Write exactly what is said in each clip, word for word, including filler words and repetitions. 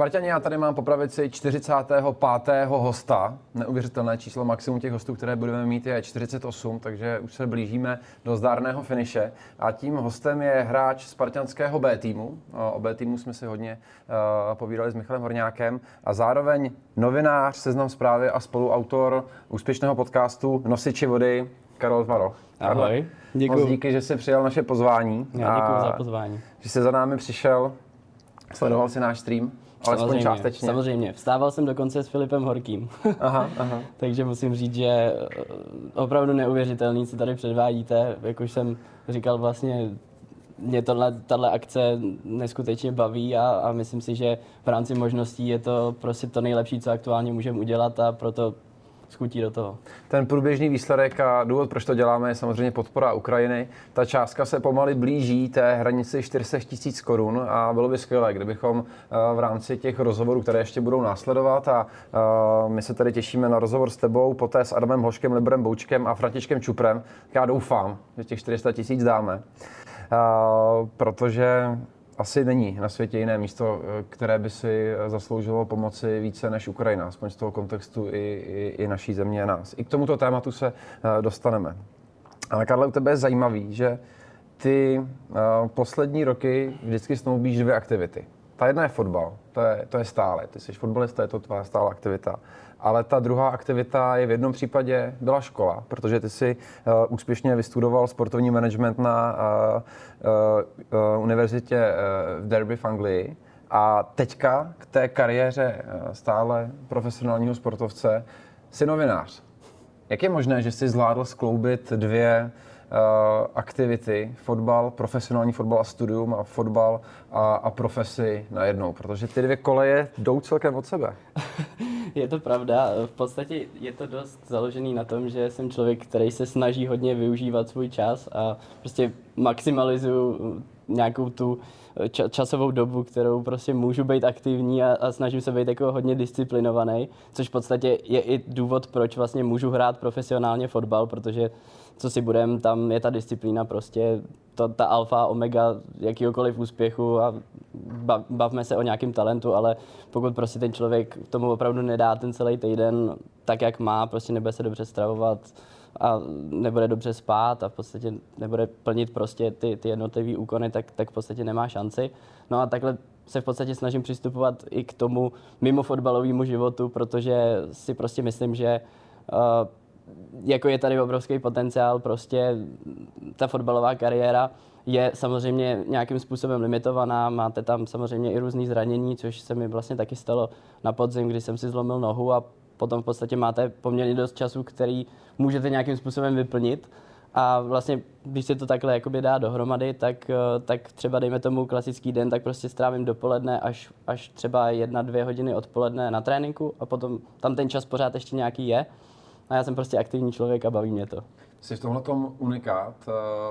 Sparťani, já tady mám po pravici čtyřicátého pátého hosta. Neuvěřitelné číslo, maximum těch hostů, které budeme mít, je čtyřicet osm, takže už se blížíme do zdárného finiše. A tím hostem je hráč spartanského B týmu. O B týmu jsme si hodně uh, povídali s Michalem Horňákem. A zároveň novinář, Seznam Zprávy a spoluautor úspěšného podcastu Nosiči vody, Karol Tvaroch. Ahoj. Děkuji. Moc díky, že jsi přijal naše pozvání. Děkuji za pozvání. Že jsi za námi přišel. Sledoval si náš stream, alespoň částečně. Samozřejmě. Vstával jsem dokonce s Filipem Horkým. Aha, aha. Takže musím říct, že opravdu neuvěřitelný, co tady předvádíte. Jak už jsem říkal, vlastně mě tahle akce neskutečně baví a, a myslím si, že v rámci možností je to prostě to nejlepší, co aktuálně můžeme udělat, a proto skutí do toho. Ten průběžný výsledek a důvod, proč to děláme, je samozřejmě podpora Ukrajiny. Ta částka se pomalu blíží té hranici čtyři sta tisíc korun a bylo by skvělé, kdybychom v rámci těch rozhovorů, které ještě budou následovat, a my se tady těšíme na rozhovor s tebou, poté s Adamem Hoškem, Liborem Boučkem a Františkem Čuprem. Já doufám, že těch čtyři sta tisíc dáme, protože asi není na světě jiné místo, které by si zasloužilo pomoci více než Ukrajina, aspoň z toho kontextu i, i, i naší země a nás. I k tomuto tématu se dostaneme. Ale Karle, u tebe je zajímavý, že ty poslední roky vždycky snoubíš dvě aktivity. Ta jedna je fotbal, to je, to je stále. Ty jsi fotbalista, je to tvá stále aktivita. Ale ta druhá aktivita je v jednom případě byla škola, protože ty jsi uh, úspěšně vystudoval sportovní management na uh, uh, univerzitě uh, v Derby v Anglii. A teďka k té kariéře uh, stále profesionálního sportovce jsi novinář. Jak je možné, že jsi zvládl skloubit dvě Uh, aktivity, fotbal, profesionální fotbal a studium, a fotbal a, a profesi najednou, protože ty dvě koleje jdou celkem od sebe. Je to pravda, v podstatě je to dost založený na tom, že jsem člověk, který se snaží hodně využívat svůj čas a prostě maximalizuju nějakou tu časovou dobu, kterou prostě můžu být aktivní, a, a snažím se být jako hodně disciplinovaný, což v podstatě je i důvod, proč vlastně můžu hrát profesionálně fotbal, protože co si budem, tam je ta disciplína prostě, to, ta alfa, omega jakýhokoliv úspěchu, a bavme se o nějakém talentu, ale pokud prostě ten člověk tomu opravdu nedá ten celý týden tak, jak má, prostě nebude se dobře stravovat a nebude dobře spát a v podstatě nebude plnit prostě ty, ty jednotlivý úkony, tak, tak v podstatě nemá šanci. No a takhle se v podstatě snažím přistupovat i k tomu mimo fotbalovému životu, protože si prostě myslím, že uh, jako je tady obrovský potenciál, prostě ta fotbalová kariéra je samozřejmě nějakým způsobem limitovaná, máte tam samozřejmě i různý zranění, což se mi vlastně taky stalo na podzim, kdy jsem si zlomil nohu, a potom v podstatě máte poměrně dost času, který můžete nějakým způsobem vyplnit. A vlastně, když se to takhle jakoby dá dohromady, tak, tak třeba dejme tomu klasický den, tak prostě strávím dopoledne až, až třeba jedna, dvě hodiny odpoledne na tréninku, a potom tam ten čas pořád ještě nějaký je. A já jsem prostě aktivní člověk a baví mě to. Jsi v tomhletom unikát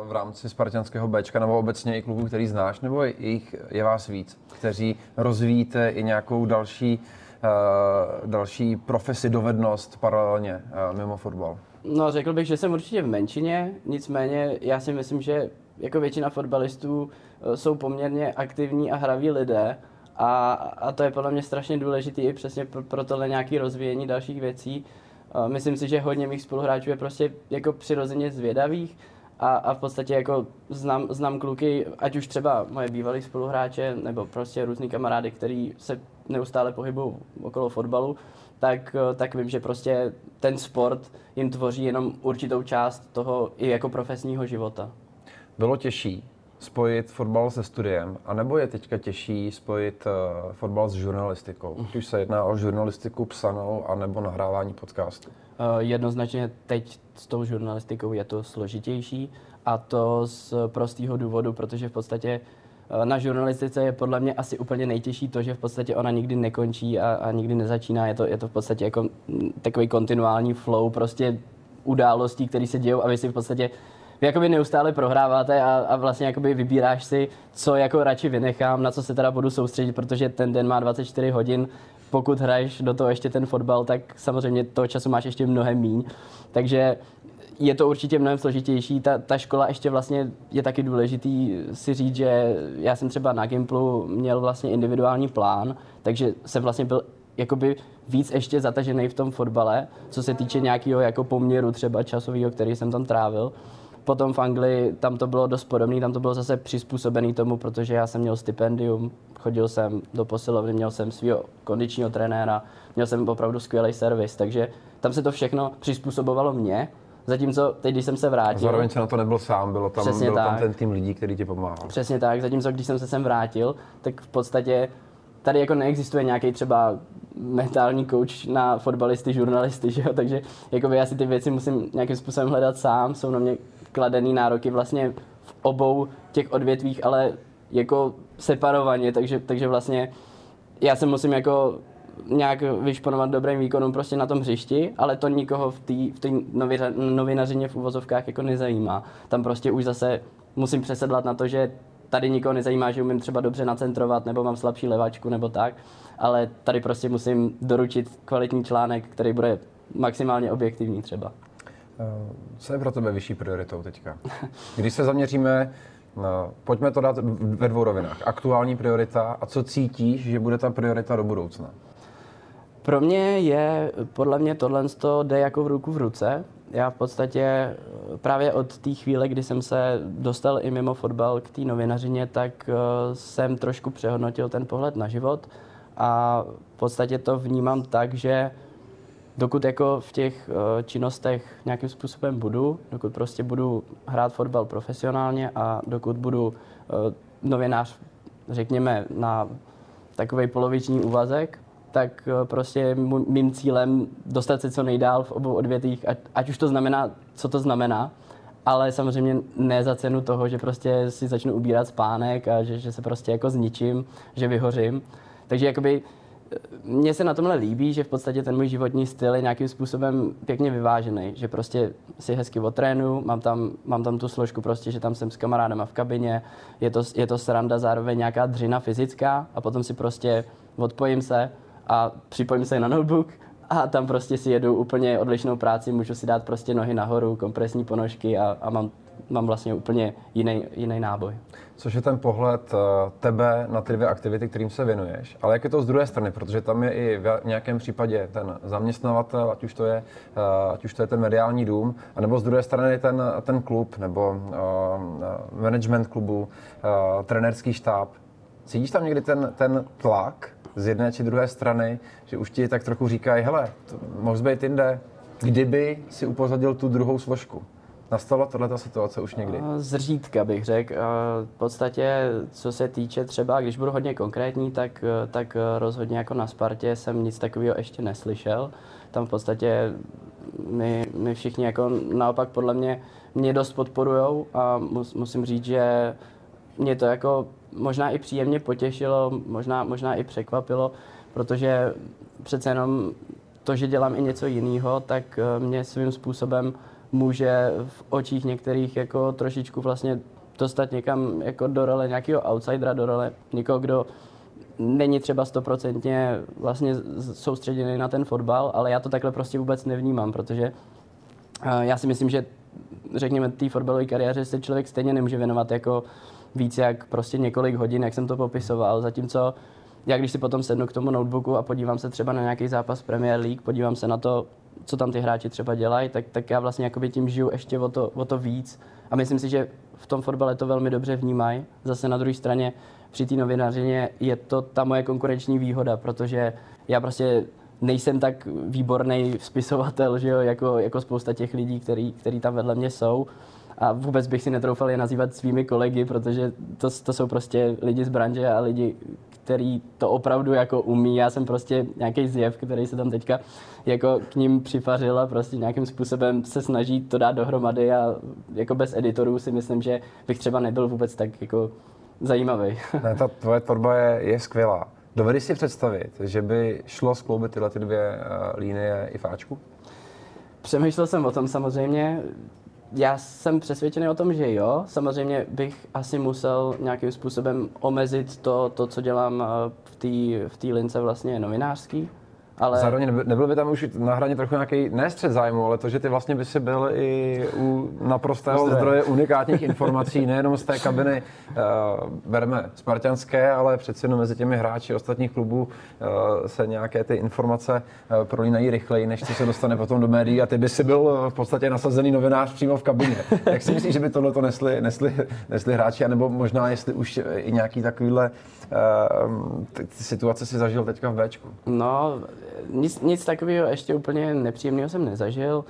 v rámci spartanského Bčka, nebo obecně i klubů, který znáš, nebo jich je vás víc, kteří rozvíjíte i nějakou další, další profesi, dovednost paralelně mimo fotbal? No, řekl bych, že jsem určitě v menšině, nicméně já si myslím, že jako většina fotbalistů jsou poměrně aktivní a hraví lidé, a, a to je podle mě strašně důležitý i přesně pro, pro tohle nějaké rozvíjení dalších věcí. Myslím si, že hodně mých spoluhráčů je prostě jako přirozeně zvědavých, a, a v podstatě jako znám, znám kluky, ať už třeba moje bývalí spoluhráče nebo prostě různý kamarády, který se neustále pohybují okolo fotbalu, tak, tak vím, že prostě ten sport jim tvoří jenom určitou část toho i jako profesního života. Bylo těžší spojit fotbal se studiem, anebo je teďka těžší spojit uh, fotbal s žurnalistikou? Ať už se jedná o žurnalistiku psanou, anebo nahrávání podcastů? Uh, jednoznačně teď s tou žurnalistikou je to složitější, a to z prostého důvodu, protože v podstatě uh, na žurnalistice je podle mě asi úplně nejtěžší to, že v podstatě ona nikdy nekončí a, a nikdy nezačíná. Je to, je to v podstatě jako takový kontinuální flow prostě událostí, které se dějou, a vy si v podstatě vy jakoby neustále prohráváte a, a vlastně jakoby vybíráš si, co jako radši vynechám, na co se teda budu soustředit, protože ten den má dvacet čtyři hodin. Pokud hraješ do toho ještě ten fotbal, tak samozřejmě toho času máš ještě mnohem míň. Takže je to určitě mnohem složitější. Ta, ta škola ještě vlastně je taky důležitý si říct, že já jsem třeba na Gimplu měl vlastně individuální plán, takže jsem vlastně byl jakoby víc ještě zatažený v tom fotbale, co se týče nějakého jako poměru třeba časového, který jsem tam trávil. Potom v Anglii tam to bylo dost podobné, tam to bylo zase přizpůsobené tomu, protože já jsem měl stipendium, chodil jsem do posilovny, měl jsem svého kondičního trenéra, měl jsem opravdu skvělý servis, takže tam se to všechno přizpůsobovalo mně, zatímco teď, když jsem se vrátil... A zároveň se na to nebyl sám, bylo tam, byl tam ten tým lidí, který ti pomáhal. Přesně tak, zatímco když jsem se sem vrátil, tak v podstatě tady jako neexistuje nějaký třeba mentální coach na fotbalisty, žurnalisty, že jo? Takže jakoby já si ty věci musím nějakým způsobem hledat sám, jsou na mě kladený nároky vlastně v obou těch odvětvích, ale jako separovaně, takže, takže vlastně já se musím jako nějak vyšponovat dobrým výkonům prostě na tom hřišti, ale to nikoho v té v té novinařině v uvozovkách jako nezajímá. Tam prostě už zase musím přesedlat na to, že tady nikoho nezajímá, že umím třeba dobře nacentrovat, nebo mám slabší leváčku, nebo tak, ale tady prostě musím doručit kvalitní článek, který bude maximálně objektivní třeba. Co je pro tebe vyšší prioritou teďka? Když se zaměříme, no, pojďme to dát ve dvou rovinách. Aktuální priorita a co cítíš, že bude ta priorita do budoucna? Pro mě je, podle mě tohle jde jako v ruku v ruce. Já v podstatě právě od té chvíle, kdy jsem se dostal i mimo fotbal k té novinařině, tak jsem trošku přehodnotil ten pohled na život a v podstatě to vnímám tak, že dokud jako v těch činnostech nějakým způsobem budu, dokud prostě budu hrát fotbal profesionálně a dokud budu novinář, řekněme, na takovej poloviční úvazek, tak prostě mým cílem dostat se co nejdál v obou odvětvích, ať už to znamená, co to znamená, ale samozřejmě ne za cenu toho, že prostě si začnu ubírat spánek a že, že se prostě jako zničím, že vyhořím. Takže jakoby mně se na tomhle líbí, že v podstatě ten můj životní styl je nějakým způsobem pěkně vyvážený, že prostě si hezky otrénuju, mám tam, mám tam tu složku prostě, že tam jsem s kamarádem a v kabině, je to, je to sranda, zároveň nějaká dřina fyzická a potom si prostě odpojím se a připojím se na notebook a tam prostě si jedu úplně odlišnou práci, můžu si dát prostě nohy nahoru, kompresní ponožky a, a mám, mám vlastně úplně jiný, jiný náboj. Což je ten pohled tebe na ty dvě aktivity, kterým se věnuješ. Ale jak je to z druhé strany, protože tam je i v nějakém případě ten zaměstnavatel, ať už to je, ať už to je ten mediální dům, anebo z druhé strany ten, ten klub, nebo uh, management klubu, uh, trenérský štáb. Cítíš tam někdy ten, ten tlak z jedné či druhé strany, že už ti tak trochu říkají, hele, mohl být jinde, kdyby si upozadil tu druhou složku? Nastala tohleta situace už někdy? Zřídka bych řekl. V podstatě, co se týče třeba, když budu hodně konkrétní, tak, tak rozhodně jako na Spartě jsem nic takového ještě neslyšel. Tam v podstatě my, my všichni jako naopak podle mě mě dost podporujou a mus, musím říct, že mě to jako možná i příjemně potěšilo, možná, možná i překvapilo, protože přece jenom to, že dělám i něco jiného, tak mě svým způsobem může v očích některých jako trošičku vlastně dostat někam jako do role nějakého outsidera, do role někoho, kdo není třeba stoprocentně vlastně soustředěný na ten fotbal, ale já to takhle prostě vůbec nevnímám, protože já si myslím, že řekněme té fotbalové kariéře se člověk stejně nemůže věnovat jako víc jak prostě několik hodin, jak jsem to popisoval, zatímco já když si potom sednu k tomu notebooku a podívám se třeba na nějaký zápas Premier League, podívám se na to, co tam ty hráči třeba dělají, tak, tak já vlastně jakoby tím žiju ještě o to, o to víc. A myslím si, že v tom fotbale to velmi dobře vnímají. Zase na druhé straně při té novinařině je to ta moje konkurenční výhoda, protože já prostě nejsem tak výborný spisovatel, že jo, jako, jako spousta těch lidí, který, který tam vedle mě jsou. A vůbec bych si netroufal je nazývat svými kolegy, protože to, to jsou prostě lidi z branže a lidi, který to opravdu jako umí. Já jsem prostě nějaký zjev, který se tam teďka jako k ním přifařil a prostě nějakým způsobem se snaží to dát dohromady a jako bez editorů si myslím, že bych třeba nebyl vůbec tak jako zajímavý. Ne, ta tvoje tvorba je, je skvělá. Dovedeš si představit, že by šlo skloubit tyhle ty dvě linie i v Ačku? Přemýšlel jsem o tom samozřejmě. Já jsem přesvědčený o tom, že jo. Samozřejmě bych asi musel nějakým způsobem omezit to, to co dělám v té v té lince vlastně novinářský. Ale... Zároveň nebyl by tam už na hraně trochu nějaký ne střed zájmu, ale to, že ty vlastně by si byl i u naprostého zdroje unikátních informací, nejenom z té kabiny uh, berme spartanské, ale přeci jenom mezi těmi hráči ostatních klubů uh, se nějaké ty informace uh, prolínají rychleji, než co se dostane potom do médií, a ty by si byl v podstatě nasazený novinář přímo v kabině. Jak si myslíš, že by tohle to nesli, nesli, nesli hráči, anebo možná jestli už i nějaký takovýhle uh, situace si zažil teďka v Bčku? No, Nic, nic takového ještě úplně nepříjemného jsem nezažil.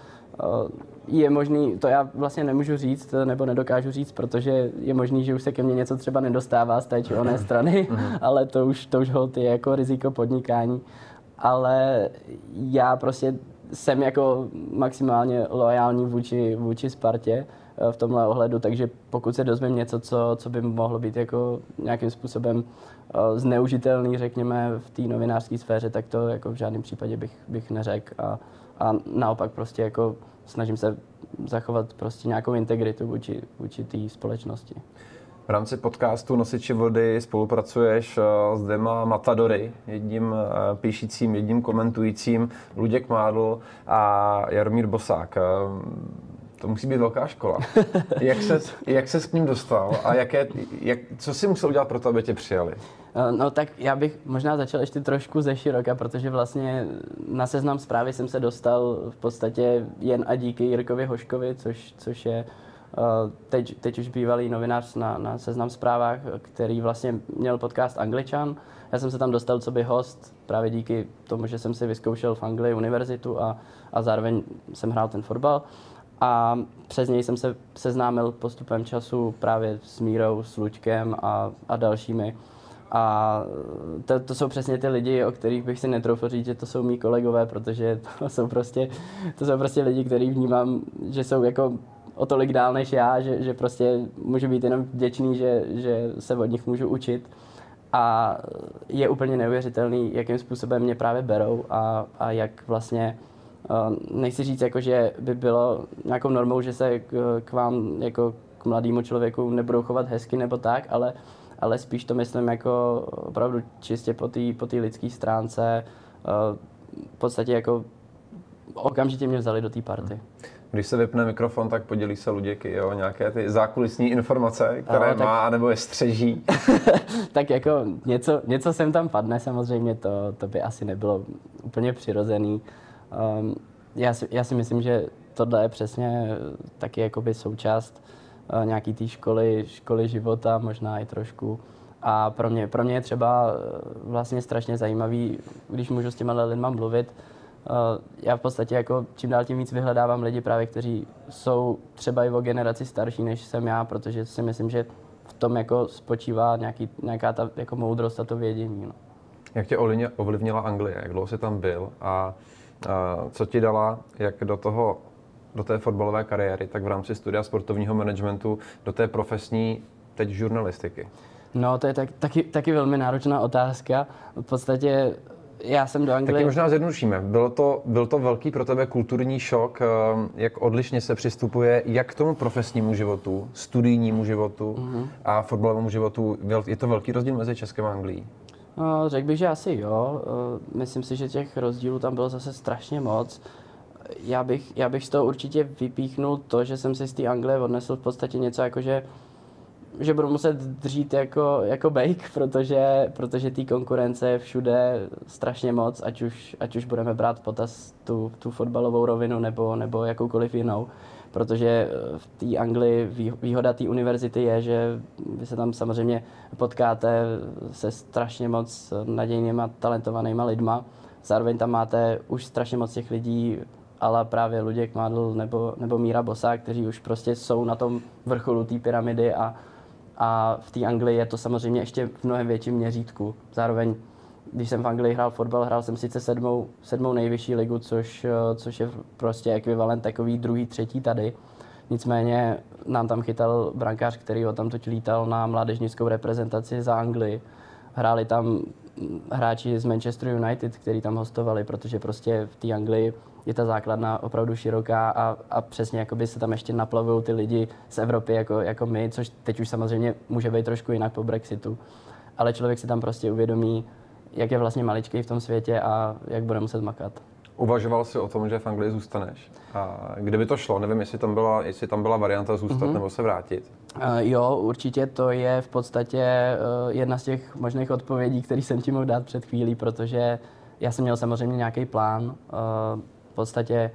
Je možný, to já vlastně nemůžu říct, nebo nedokážu říct, protože je možný, že už se ke mně něco třeba nedostává z té či oné strany, ale to už, to už holt je jako riziko podnikání. Ale já prostě jsem jako maximálně loajální vůči, vůči Spartě v tomhle ohledu, takže pokud se dozvím něco, co, co by mohlo být jako nějakým způsobem zneužitelný, řekněme, v té novinářské sféře, tak to jako v žádném případě bych, bych neřekl. A, a naopak prostě jako snažím se zachovat prostě nějakou integritu vůči, vůči té společnosti. V rámci podcastu Nosiči vody spolupracuješ s dvěma matadory, jedním píšícím, jedním komentujícím, Luděk Mádl a Jaromír Bosák. To musí být velká škola. Jak ses, jak ses k ním dostal a jaké, jak, co jsi musel udělat pro to, aby tě přijali? No tak já bych možná začal ještě trošku ze široka, protože vlastně na Seznam Zprávy jsem se dostal v podstatě jen a díky Jirkovi Hoškovi, což, což je teď, teď už bývalý novinář na, na Seznam Zprávách, který vlastně měl podcast Angličan. Já jsem se tam dostal coby host právě díky tomu, že jsem si vyzkoušel v Anglii univerzitu a, a zároveň jsem hrál ten fotbal. A přes něj jsem se seznámil postupem času právě s Mírou, s Luďkem a, a dalšími. A to, to jsou přesně ty lidi, o kterých bych si netroufl říct, že to jsou mý kolegové, protože to jsou prostě, to jsou prostě lidi, který vnímám, že jsou jako o tolik dál než já, že, že prostě můžu být jenom vděčný, že, že se od nich můžu učit. A je úplně neuvěřitelný, jakým způsobem mě právě berou a, a jak vlastně... Nechci říct, jako, že by bylo nějakou normou, že se k vám, jako k mladému člověku, nebudou chovat hezky nebo tak, ale, ale spíš to myslím jako opravdu čistě po té po té lidské stránce. V podstatě jako okamžitě mě vzali do té party. Když se vypne mikrofon, tak podělí se Luděky, jo, nějaké ty zákulisní informace, které no, má, nebo je střeží. Tak jako něco, něco sem tam padne, samozřejmě to, to by asi nebylo úplně přirozený. Um, já, si, já si myslím, že tohle je přesně taky jakoby součást uh, nějaký té školy, školy života, možná i trošku. A pro mě, pro mě je třeba uh, vlastně strašně zajímavý, když můžu s těma lidma mluvit. Uh, já v podstatě jako čím dál tím víc vyhledávám lidi právě, kteří jsou třeba i o generaci starší, než jsem já, protože si myslím, že v tom jako spočívá nějaký, nějaká ta jako moudrost a to vědění. No. Jak tě ovlivnila Anglie? Jak dlouho jsi tam byl? A... Co ti dala, jak do toho, do té fotbalové kariéry, tak v rámci studia sportovního managementu, do té profesní, teď žurnalistiky? No, to je tak, taky, taky velmi náročná otázka. V podstatě já jsem do Anglie... Taky možná zjednodušíme. Bylo to, byl to velký pro tebe kulturní šok, jak odlišně se přistupuje jak k tomu profesnímu životu, studijnímu životu mm-hmm. a fotbalovému životu. Je to velký rozdíl mezi Českem a Anglií? No, řekl bych, že asi jo. Myslím si, že těch rozdílů tam bylo zase strašně moc. Já bych, já bych z toho určitě vypíchnul to, že jsem si z té Anglie odnesl v podstatě něco jako, že, že budu muset dřít jako, jako bejk, protože, protože té konkurence je všude strašně moc, ať už, ať už budeme brát potaz tu, tu fotbalovou rovinu nebo, nebo jakoukoliv jinou. Protože v té Anglii výhoda té univerzity je, že vy se tam samozřejmě potkáte se strašně moc nadějnýma, talentovanýma lidma. Zároveň tam máte už strašně moc těch lidí, ale právě Luděk Mádl nebo, nebo Míra Bosák, kteří už prostě jsou na tom vrcholu té pyramidy a, a v té Anglii je to samozřejmě ještě v mnohem větším měřítku. Zároveň, když jsem v Anglii hrál fotbal, hrál jsem sice sedmou, sedmou nejvyšší ligu, což, což je prostě ekvivalent takový druhý, třetí tady. Nicméně nám tam chytal brankář, který ho tamtoť lítal na mládežnickou reprezentaci za Anglii. Hráli tam hráči z Manchester United, kteří tam hostovali, protože prostě v té Anglii je ta základna opravdu široká a, a přesně jakoby se tam ještě naplavují ty lidi z Evropy jako, jako my, což teď už samozřejmě může být trošku jinak po Brexitu. Ale člověk si tam prostě uvědomí, jak je vlastně maličký v tom světě a jak bude muset makat. Uvažoval jsi o tom, že v Anglii zůstaneš? A kdyby to šlo, nevím, jestli tam byla, jestli tam byla varianta zůstat mm-hmm. nebo se vrátit? Uh, jo, určitě to je v podstatě uh, jedna z těch možných odpovědí, které jsem ti mohl dát před chvílí, protože já jsem měl samozřejmě nějaký plán. Uh, v podstatě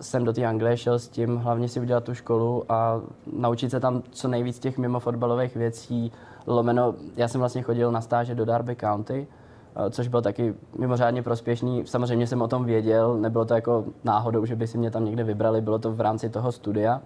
jsem do té Anglie šel s tím hlavně si udělat tu školu a naučit se tam co nejvíc těch mimo fotbalových věcí. Lomeno, já jsem vlastně chodil na stáže do Derby County, což bylo taky mimořádně prospěšný. Samozřejmě jsem o tom věděl, nebylo to jako náhodou, že by si mě tam někde vybrali, bylo to v rámci toho studia.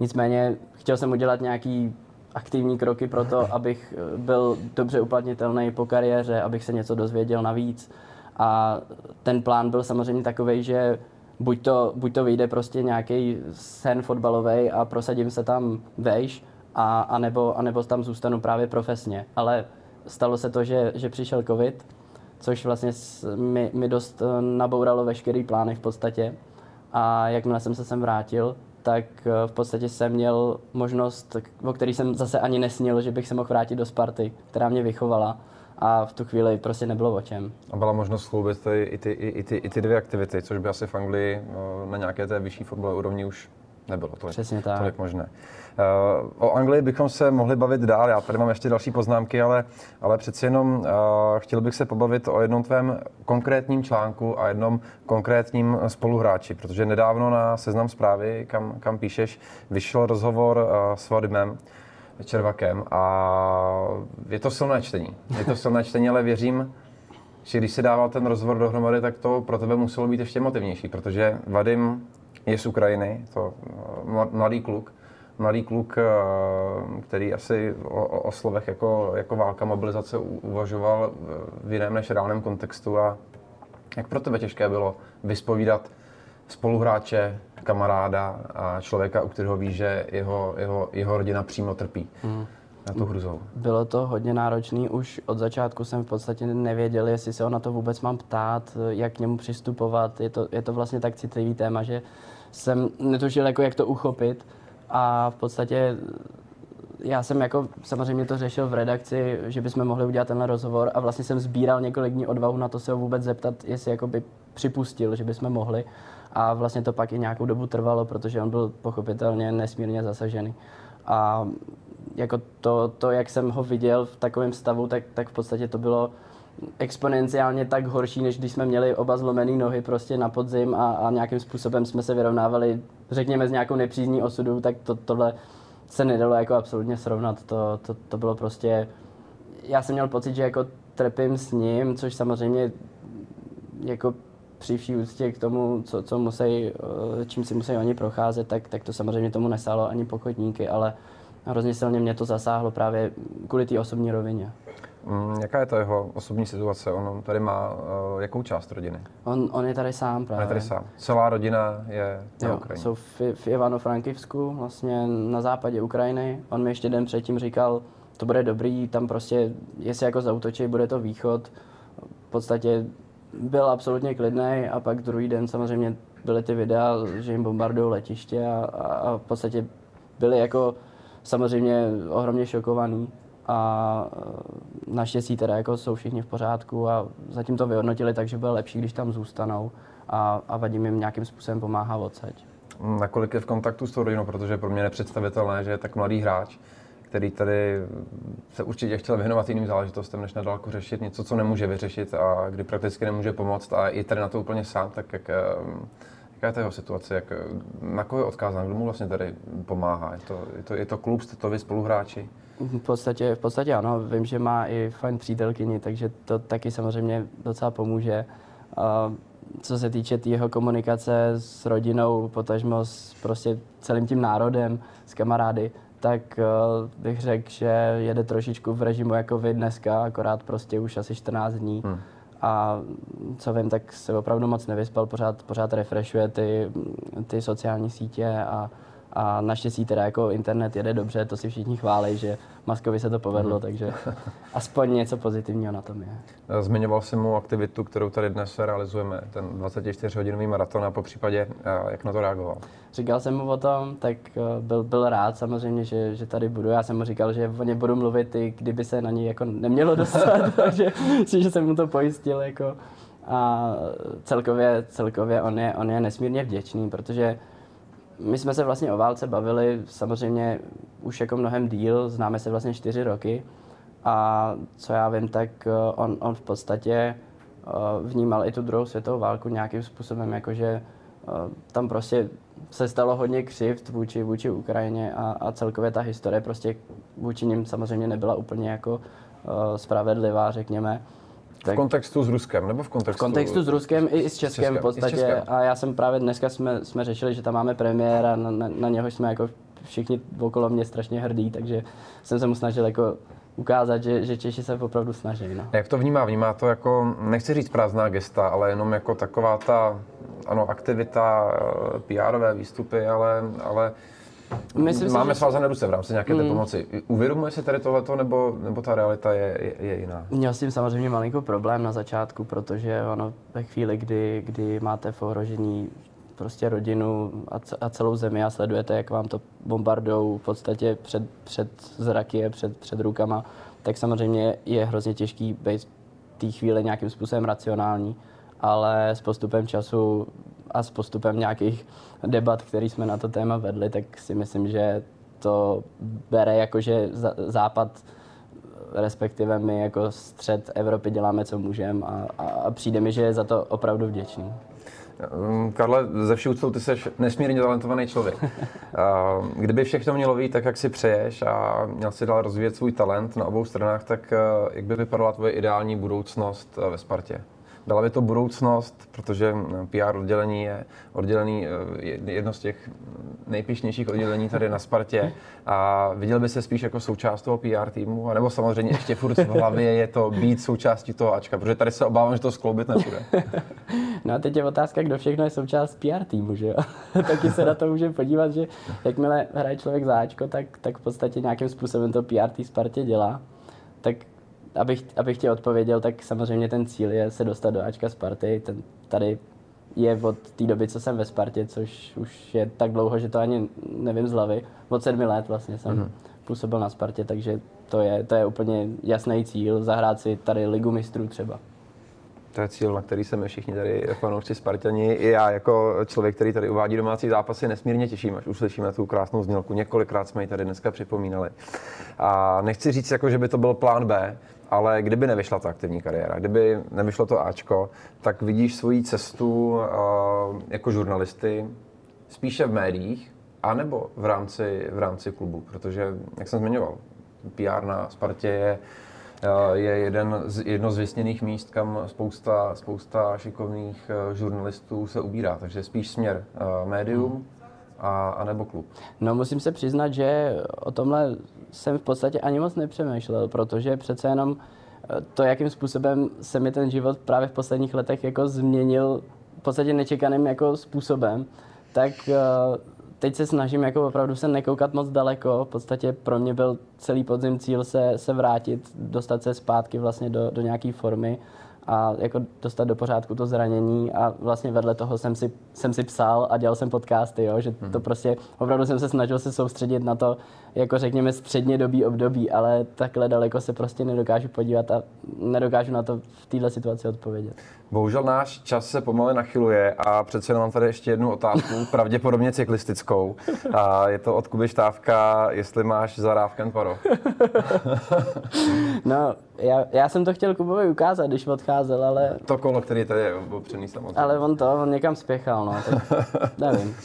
Nicméně chtěl jsem udělat nějaký aktivní kroky pro to, abych byl dobře uplatnitelný po kariéře, abych se něco dozvěděl navíc. A ten plán byl samozřejmě takovej, že buď to, buď to vyjde prostě nějaký sen fotbalovej a prosadím se tam vejš, a, a, nebo, a nebo tam zůstanu právě profesně. Ale stalo se to, že, že přišel covid, což vlastně mi, mi dost nabouralo veškerý plány v podstatě. A jakmile jsem se sem vrátil, tak v podstatě jsem měl možnost, o který jsem zase ani nesnil, že bych se mohl vrátit do Sparty, která mě vychovala. A v tu chvíli prostě nebylo o čem. A byla možnost skloubit i, i, ty, i, ty, i ty dvě aktivity, což by asi v Anglii na nějaké té vyšší fotbalové úrovni už nebylo tolik, přesně tak. Tolik možné. Uh, o Anglii bychom se mohli bavit dál, já tady mám ještě další poznámky, ale, ale přeci jenom uh, chtěl bych se pobavit o jednom tvém konkrétním článku a jednom konkrétním spoluhráči, protože nedávno na Seznam Zprávy, kam, kam píšeš, vyšel rozhovor uh, s Vadimem Čerwakem a je to silné čtení, je to silné čtení, ale věřím, že když se dával ten rozhovor dohromady, tak to pro tebe muselo být ještě motivnější, protože Vadim je z Ukrajiny, to mladý kluk, mladý kluk, který asi o, o slovech jako, jako válka, mobilizace uvažoval v jiném než reálném kontextu. A jak pro tebe těžké bylo vyspovídat spoluhráče, kamaráda a člověka, u kterého ví, že jeho, jeho, jeho rodina přímo trpí mm. na tu hrůzou? Bylo to hodně náročné. Už od začátku jsem v podstatě nevěděl, jestli se ho na to vůbec mám ptát, jak k němu přistupovat. Je to, je to vlastně tak citlivý téma, že jsem netušil, jako, jak to uchopit. A v podstatě já jsem jako samozřejmě to řešil v redakci, že bychom mohli udělat tenhle rozhovor a vlastně jsem sbíral několik dní odvahu na to se ho vůbec zeptat, jestli jako by připustil, že bychom mohli. A vlastně to pak i nějakou dobu trvalo, protože on byl pochopitelně nesmírně zasažený. A jako to, to jak jsem ho viděl v takovém stavu, tak, tak v podstatě to bylo exponenciálně tak horší, než když jsme měli oba zlomené nohy prostě na podzim a, a nějakým způsobem jsme se vyrovnávali, řekněme, s nějakou nepřízní osudu, tak to, tohle se nedalo jako absolutně srovnat. To, to, to bylo prostě... Já jsem měl pocit, že jako trpím s ním, což samozřejmě jako při vší úctě k tomu, co, co musí, čím si musí oni procházet, tak, tak to samozřejmě tomu nesálo ani pokotníky, ale hrozně silně mě to zasáhlo právě kvůli té osobní rovině. Jaká je to jeho osobní situace? On tady má uh, jakou část rodiny? On, on je tady sám právě. On je tady sám. Celá rodina je na jo, Ukrajině. Jsou v, v Ivano-Frankivsku, vlastně na západě Ukrajiny. On mi ještě den předtím říkal, to bude dobrý, tam prostě, jestli jako zaútočí, bude to východ. V podstatě byl absolutně klidný a pak druhý den samozřejmě byly ty videa, že jim bombardují letiště a, a, a v podstatě byli jako samozřejmě ohromně šokovaný. A naštěstí teda jako jsou všichni v pořádku a zatím to vyhodnotili, takže bude lepší, když tam zůstanou a, a Vadim jim nějakým způsobem pomáhá odsaď. Nakolik je v kontaktu s tou rodinou, protože pro mě nepředstavitelné, že je tak mladý hráč, který tady se určitě chtěl věnovat jiným záležitostem, než na dálku řešit něco, co nemůže vyřešit a kdy prakticky nemůže pomoct a je tady na to úplně sám, tak jak... Jaká je ta jeho situace? Jak, na koho je odkázán? Kdo mu vlastně tady pomáhá? Je to, je to, je to klub, jste to vy spoluhráči? V podstatě, v podstatě ano. Vím, že má i fajn přítelkyni, takže to taky samozřejmě docela pomůže. A co se týče té jeho komunikace s rodinou, potažmo s prostě celým tím národem, s kamarády, tak bych řekl, že jede trošičku v režimu jako vy dneska, akorát prostě už asi čtrnáct dní. Hmm. A co vím, tak se opravdu moc nevyspal, pořád, pořád refreshuje ty, ty sociální sítě a, A naštěstí teda jako internet jede dobře, to si všichni chválí, že Maskovi se to povedlo, mm. takže aspoň něco pozitivního na tom je. Zmiňoval jsem mu aktivitu, kterou tady dnes realizujeme, ten dvacetičtyřhodinový maraton a popřípadě, jak na to reagoval? Říkal jsem mu o tom, tak byl, byl rád samozřejmě, že, že tady budu. Já jsem mu říkal, že o ně budu mluvit i kdyby se na něj jako nemělo dostat, takže že jsem mu to pojistil. Jako. A celkově, celkově on, je, on je nesmírně vděčný, protože my jsme se vlastně o válce bavili samozřejmě už jako mnohem díl, známe se vlastně čtyři roky a co já vím, tak on, on v podstatě vnímal i tu druhou světovou válku nějakým způsobem, jakože tam prostě se stalo hodně křivd vůči, vůči Ukrajině a, a celkově ta historie prostě vůči nim samozřejmě nebyla úplně jako spravedlivá, řekněme. Tak v kontextu s Ruskem, nebo v kontextu? V kontextu s Ruskem i, i s Českem, Českem v podstatě. Českem. A já jsem právě dneska jsme, jsme řešili, že tam máme premiéra, na, na, na něho jsme jako všichni okolo mě strašně hrdí, takže jsem se mu snažil jako ukázat, že, že Češi se opravdu snaží. No. Jak to vnímá? Vnímá to jako, nechci říct prázdná gesta, ale jenom jako taková ta ano, aktivita, pé érové výstupy, ale... ale... Myslím Máme svázané ruce v rámci nějaké té mm. pomoci. Uvědomuje si tady tohleto, nebo, nebo ta realita je, je, je jiná? Měl s tím samozřejmě malinko problém na začátku, protože ono ve chvíli, kdy, kdy máte v ohrožení prostě rodinu a celou zemi a sledujete, jak vám to bombardou v podstatě před, před zraky, před, před rukama, tak samozřejmě je hrozně těžký být v té chvíli nějakým způsobem racionální, ale s postupem času a s postupem nějakých debat, které jsme na to téma vedli, tak si myslím, že to bere jako, že Západ, respektive my jako střed Evropy děláme, co můžeme a, a přijde mi, že je za to opravdu vděčný. Karle, ze vší úctou, ty jsi nesmírně talentovaný člověk. Kdyby všechno mělo být tak, jak si přeješ a měl si dál rozvíjet svůj talent na obou stranách, tak jak by vypadala tvoje ideální budoucnost ve Spartě? Byla by to budoucnost, protože pé ér oddělení je oddělený, jedno z těch nejpyšnějších oddělení tady na Spartě. A viděl by se spíš jako součást toho pé ér týmu, nebo samozřejmě ještě furt v hlavě je to být součástí toho Ačka, protože tady se obávám, že to skloubit nebude. No a teď je otázka, kdo všechno je součást pé ér týmu, že jo? Taky se na to může podívat, že jakmile hraje člověk za Ačko, tak, tak v podstatě nějakým způsobem to pé ér tý Spartě dělá. Tak Abych, abych ti odpověděl, tak samozřejmě ten cíl je se dostat do Ačka Sparty. Ten tady je od té doby, co jsem ve Spartě, což už je tak dlouho, že to ani nevím z hlavy. Od sedmi let vlastně jsem mm-hmm. působil na Spartě, takže to je, to je úplně jasný cíl, zahrát si tady Ligu mistrů třeba. To je cíl, na který se my všichni tady fanoušci Spartani i já jako člověk, který tady uvádí domácí zápasy, nesmírně těším, až uslyšíme tu krásnou znělku. Několikrát jsme ji tady dneska připomínali. A nechci říct, jako, že by to byl plán B, ale kdyby nevyšla ta aktivní kariéra, kdyby nevyšlo to Ačko, tak vidíš svoji cestu uh, jako žurnalisty spíše v médiích, anebo v rámci, v rámci klubu, protože, jak jsem zmiňoval, pé ér na Spartě je je jeden z, jedno z vysněných míst, kam spousta, spousta šikovných žurnalistů se ubírá. Takže spíš směr uh, médium a, a nebo klub. No musím se přiznat, že o tomhle jsem v podstatě ani moc nepřemýšlel, protože přece jenom to, jakým způsobem se mi ten život právě v posledních letech jako změnil v podstatě nečekaným jako způsobem, tak uh, teď se snažím jako opravdu se nekoukat moc daleko. V podstatě pro mě byl celý podzim cíl se, se vrátit, dostat se zpátky vlastně do, do nějaké formy a jako dostat do pořádku to zranění a vlastně vedle toho jsem si, jsem si psal a dělal jsem podcasty, jo? Že to prostě opravdu jsem se snažil se soustředit na to, jako řekněme střednědobý období, ale takhle daleko se prostě nedokážu podívat a nedokážu na to v této situaci odpovědět. Bohužel náš čas se pomalu nachyluje a přece jenom mám tady ještě jednu otázku, pravděpodobně cyklistickou. A je to od Kuby Štávka, jestli máš za Rávkem Tvaroch. No, já, já jsem to chtěl Kubovi ukázat, když odcházel, ale... To kolo, který tady je opřený samozřejmě. Ale on to, on někam spěchal, no, tak nevím.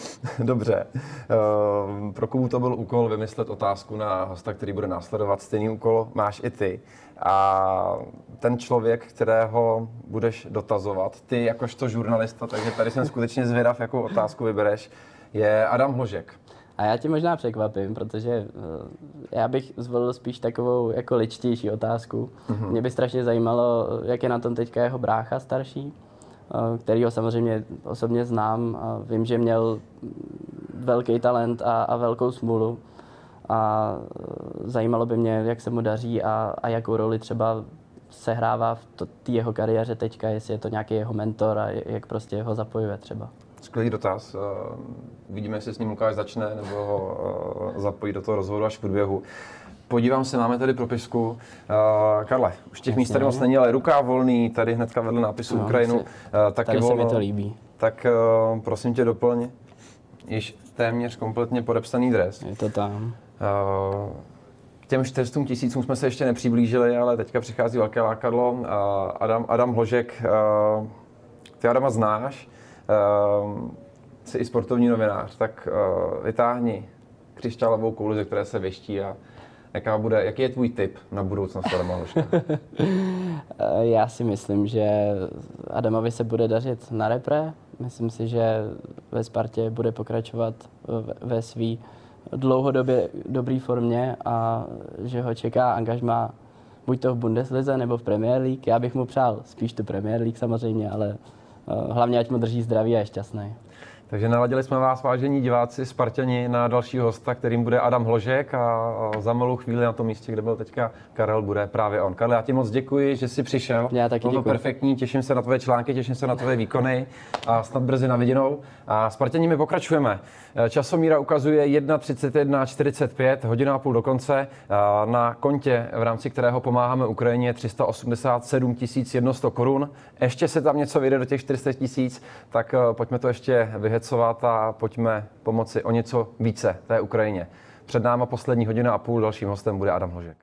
Dobře. Uh, pro Kubu to byl úkol vymyslet otázku na hosta, který bude následovat. Stejný úkol máš i ty. A ten člověk, kterého budeš dotazovat, ty jakožto žurnalista, takže tady jsem skutečně zvědav, jakou otázku vybereš, je Adam Hložek. A já tě možná překvapím, protože já bych zvolil spíš takovou jako ličtější otázku. Mm-hmm. Mě by strašně zajímalo, jak je na tom teďka jeho brácha starší, kterýho samozřejmě osobně znám. Vím, že měl velký talent a, a velkou smůlu. A zajímalo by mě, jak se mu daří a, a jakou roli třeba sehrává v té jeho kariéře teďka, jestli je to nějaký jeho mentor a jak prostě ho zapojuje třeba. Skvělý dotaz. Uvidíme, jestli s ním Lukáš začne nebo ho zapojí do toho rozhodu až v průběhu. Podívám se, máme tady propisku. Uh, Karle, už těch míst tady moc není, ale ruká volný, tady hnedka vedle nápisu no, Ukrajinu. Si, uh, taky tady volno, se mi to líbí. Tak uh, prosím tě doplň, již téměř kompletně podepsaný dres. Je to tam. Uh, k těm čtyřstům tisícům jsme se ještě nepřiblížili, ale teďka přichází velké lákadlo. Uh, Adam, Adam Hložek, uh, ty Adama znáš, uh, jsi i sportovní novinář, tak uh, vytáhni křišťálovou kouli, ze které se věští a Jaká bude, jaký je tvůj tip na budoucnost Adama Hoška? Já si myslím, že Adamovi se bude dařit na repre. Myslím si, že ve Spartě bude pokračovat ve své dlouhodobě dobré formě a že ho čeká angažma buď to v Bundeslize nebo v Premier League. Já bych mu přál spíš tu Premier League samozřejmě, ale hlavně ať mu drží zdraví a je šťastný. Takže naladili jsme vás, vážení diváci, Spartani, na další hosta, kterým bude Adam Hložek a za malou chvíli na tom místě, kde byl teďka Karel, bude právě on. Karle, já ti moc děkuji, že jsi přišel. Já taky děkuji. Bylo perfektní, těším se na tvoje články, těším se na tvoje výkony a snad brzy na viděnou. A Spartani, my pokračujeme. Časomíra ukazuje jedna třicet jedna čtyřicet pět, hodina a půl do konce. Na kontě, v rámci kterého pomáháme Ukrajině, tři sta osmdesát sedm tisíc sto korun. Ještě se tam něco vyjde do těch čtyři sta tisíc, tak pojďme to ještě vyhecovat a pojďme pomoci o něco více té Ukrajině. Před náma poslední hodina a půl, dalším hostem bude Adam Hložek.